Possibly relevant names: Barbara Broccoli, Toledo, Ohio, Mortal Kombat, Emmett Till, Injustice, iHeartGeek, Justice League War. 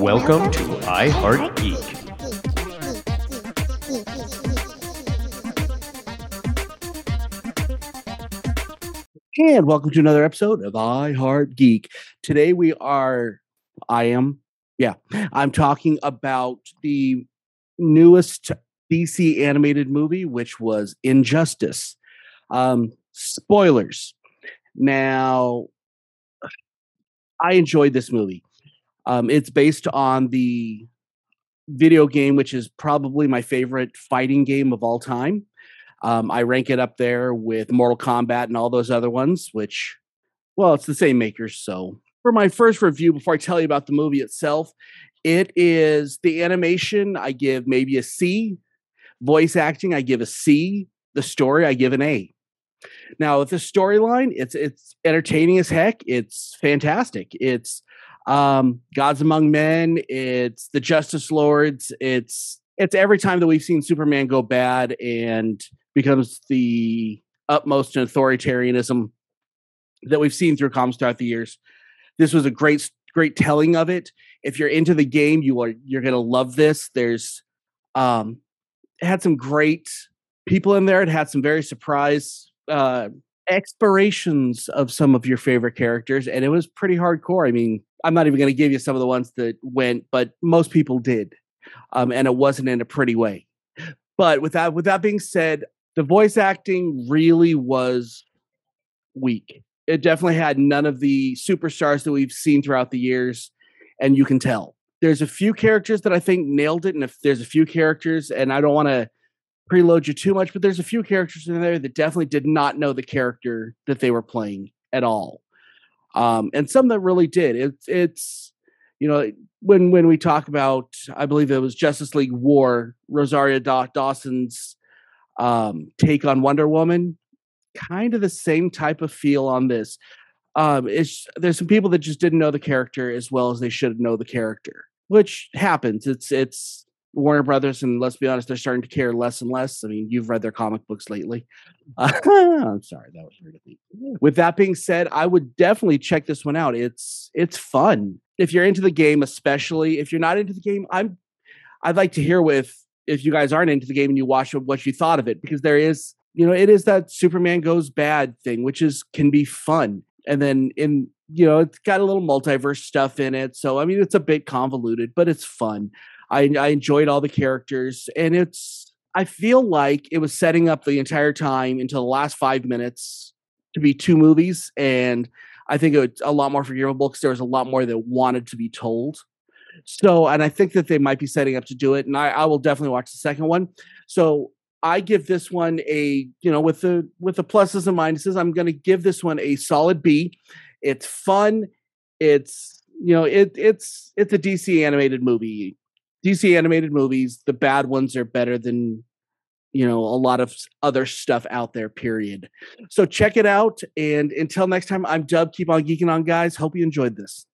Welcome to iHeartGeek. And welcome to another episode of iHeartGeek. Today I'm talking about the newest DC animated movie, which was Injustice. Spoilers. Now, I enjoyed this movie. It's based on the video game, which is probably my favorite fighting game of all time. I rank it up there with Mortal Kombat and all those other ones, which, well, it's the same makers. So for my first review, before I tell you about the movie itself, it is the animation. I give maybe a C. Voice acting, I give a C. The story, I give an A. Now, with the storyline, it's entertaining as heck. It's fantastic. It's Gods Among Men. It's the Justice Lords. It's every time that we've seen Superman go bad and becomes the utmost in authoritarianism that we've seen through comics throughout the years. This was a great telling of it. If you're into the game, you're going to love this. It had some great people in there. It had some very surprise explorations of some of your favorite characters, and it was pretty hardcore. I mean, I'm not even going to give you some of the ones that went, but most people did, and it wasn't in a pretty way. But with that being said, the voice acting really was weak. It definitely had none of the superstars that we've seen throughout the years, and you can tell. There's a few characters that I think nailed it, and if there's a few characters, and I don't want to preload you too much, but there's a few characters in there that definitely did not know the character that they were playing at all. And some that really did. It's you know, when we talk about, I believe it was Justice League War, Rosaria Dawson's take on Wonder Woman, kind of the same type of feel on this. There's some people that just didn't know the character as well as they should know the character, which happens. It's Warner Brothers, and let's be honest, they're starting to care less and less. I mean, you've read their comic books lately. I'm sorry, that was weird. With that being said, I would definitely check this one out. It's fun. If you're into the game, especially if you're not into the game, I'd like to hear if you guys aren't into the game and you watch what you thought of it, because there is, you know, it is that Superman goes bad thing, which can be fun. And then it's got a little multiverse stuff in it. So, I mean, it's a bit convoluted, but it's fun. I enjoyed all the characters, and I feel like it was setting up the entire time until the last 5 minutes to be two movies. And I think it's a lot more forgivable because there was a lot more that wanted to be told. So, and I think that they might be setting up to do it. And I will definitely watch the second one. So I give this one a, you know, with the pluses and minuses, I'm going to give this one a solid B. It's fun. It's, you know, it's a DC animated movie. DC animated movies, the bad ones are better than, you know, a lot of other stuff out there, period. So check it out. And until next time, I'm Dub. Keep on geeking on, guys. Hope you enjoyed this.